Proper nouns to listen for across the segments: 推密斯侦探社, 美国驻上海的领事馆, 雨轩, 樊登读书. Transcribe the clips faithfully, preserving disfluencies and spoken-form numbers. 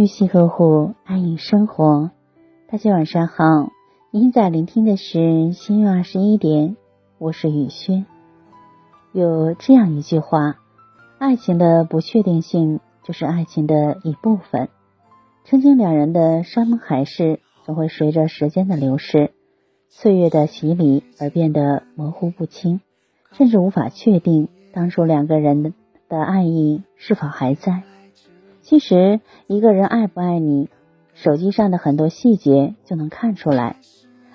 日系呵护，爱与生活。大家晚上好，您在聆听的是深夜二十一点，我是雨轩。有这样一句话，爱情的不确定性就是爱情的一部分。曾经两人的山盟海誓总会随着时间的流逝，岁月的洗礼而变得模糊不清，甚至无法确定当初两个人的爱意是否还在。其实一个人爱不爱你，手机上的很多细节就能看出来。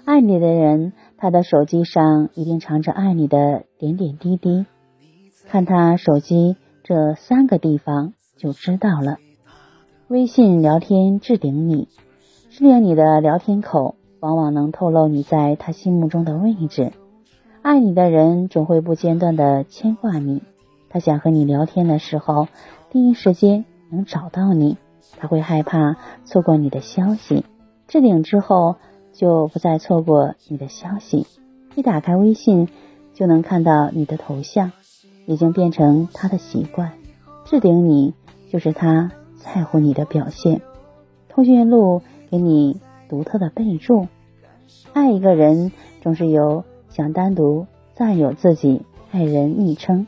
爱你的人，他的手机上一定藏着爱你的点点滴滴，看他手机这三个地方就知道了。微信聊天置顶你，置顶你的聊天口往往能透露你在他心目中的位置。爱你的人总会不间断地牵挂你，他想和你聊天的时候第一时间能找到你，他会害怕错过你的消息，置顶之后就不再错过你的消息。一打开微信就能看到你的头像，已经变成他的习惯。置顶你就是他在乎你的表现。通讯录给你独特的备注。爱一个人总是由想单独占有自己爱人昵称，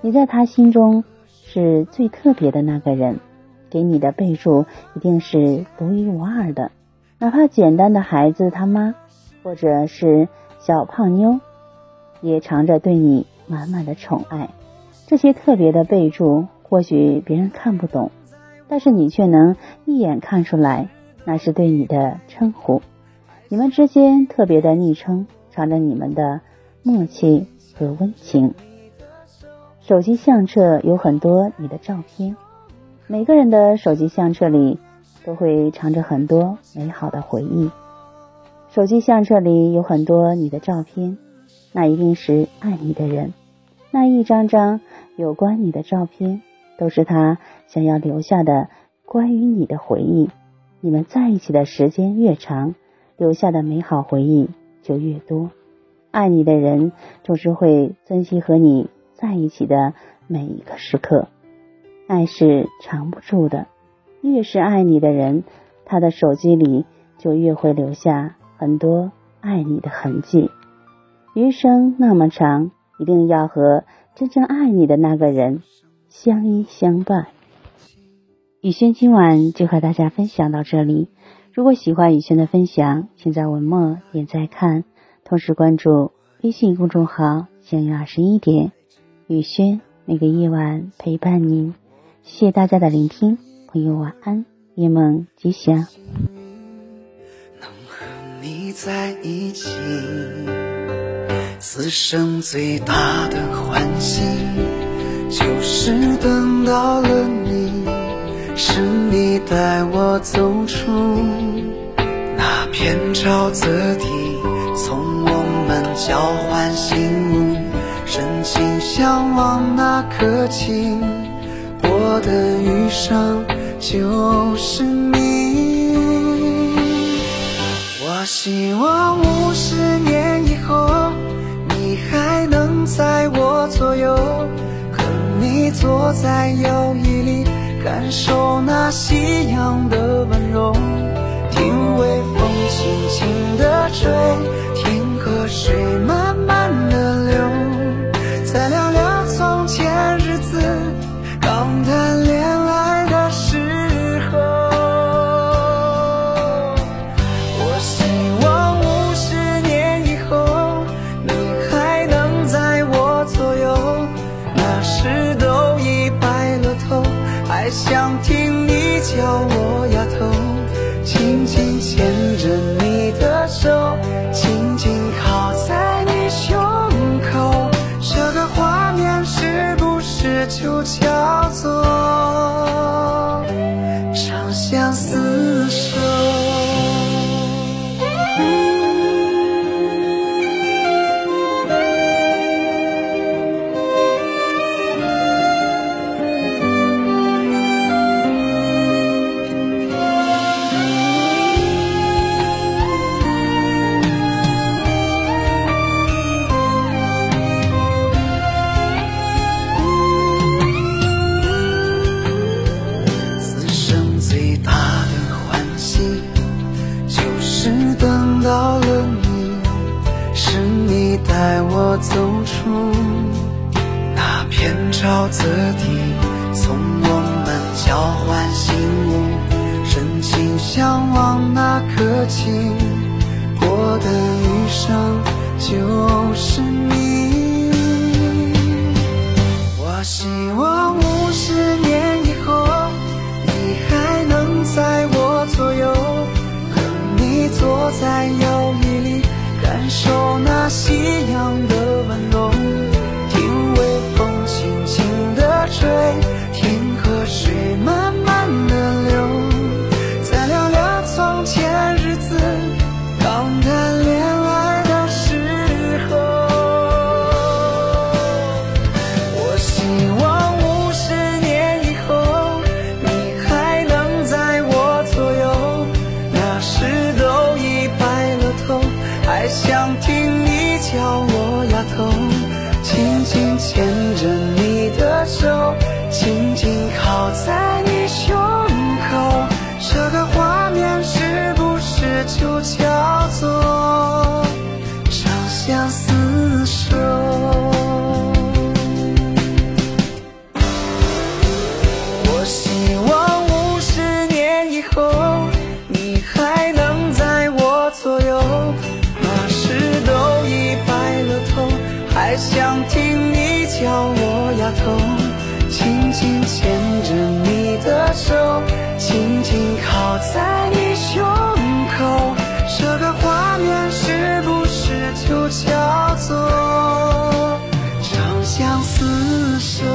你在他心中是最特别的那个人，给你的备注一定是独一无二的。哪怕简单的孩子他妈，或者是小胖妞，也藏着对你满满的宠爱。这些特别的备注或许别人看不懂，但是你却能一眼看出来那是对你的称呼。你们之间特别的昵称藏着你们的默契和温情。手机相册有很多你的照片，每个人的手机相册里都会藏着很多美好的回忆。手机相册里有很多你的照片，那一定是爱你的人。那一张张有关你的照片，都是他想要留下的关于你的回忆。你们在一起的时间越长，留下的美好回忆就越多。爱你的人总是会珍惜和你在一起的每一个时刻。爱是藏不住的，越是爱你的人，他的手机里就越会留下很多爱你的痕迹。余生那么长，一定要和真正爱你的那个人相依相伴。雨轩今晚就和大家分享到这里，如果喜欢雨轩的分享，请在文末点再看，同时关注微信公众号相约二十一点，雨轩每个夜晚陪伴您。谢谢大家的聆听，朋友晚安，夜梦吉祥。能和你在一起，此生最大的欢喜，就是等到了你，是你带我走出那片沼泽地，从我们交换心物，深情向往那颗情，我的余生就是你。我希望五十年以后，你还能在我左右，和你坐在摇椅里，感受那夕阳的温柔，听微风轻轻地吹，听河水慢慢地流。再聊聊从前日子，刚谈恋爱的时候。我希望五十年以后，你还能在我左右，那时都已白了头，还想听你叫我丫头，轻轻牵着你的手，轻轻靠在你胸口，这个画面是不是就叫做长相厮守？我走出那片沼泽地，从我们交换心语，深情向往那颗情，我的余生就是你。我希望五十年以后你还能在我左右，和你坐在摇椅里，感受那夕阳的温柔，听微风轻轻地吹，听河水慢慢地流，再聊聊从前日子刚谈恋爱的时候。我希望五十年以后你还能在我左右，那时都已白了头，还想听你叫我丫头，轻轻牵着你的手，紧紧靠在你胸口，这个画面是不是就叫做长相厮守。想听你叫我丫头，轻轻牵着你的手，紧紧靠在你胸口，这个画面是不是就叫做长相厮守。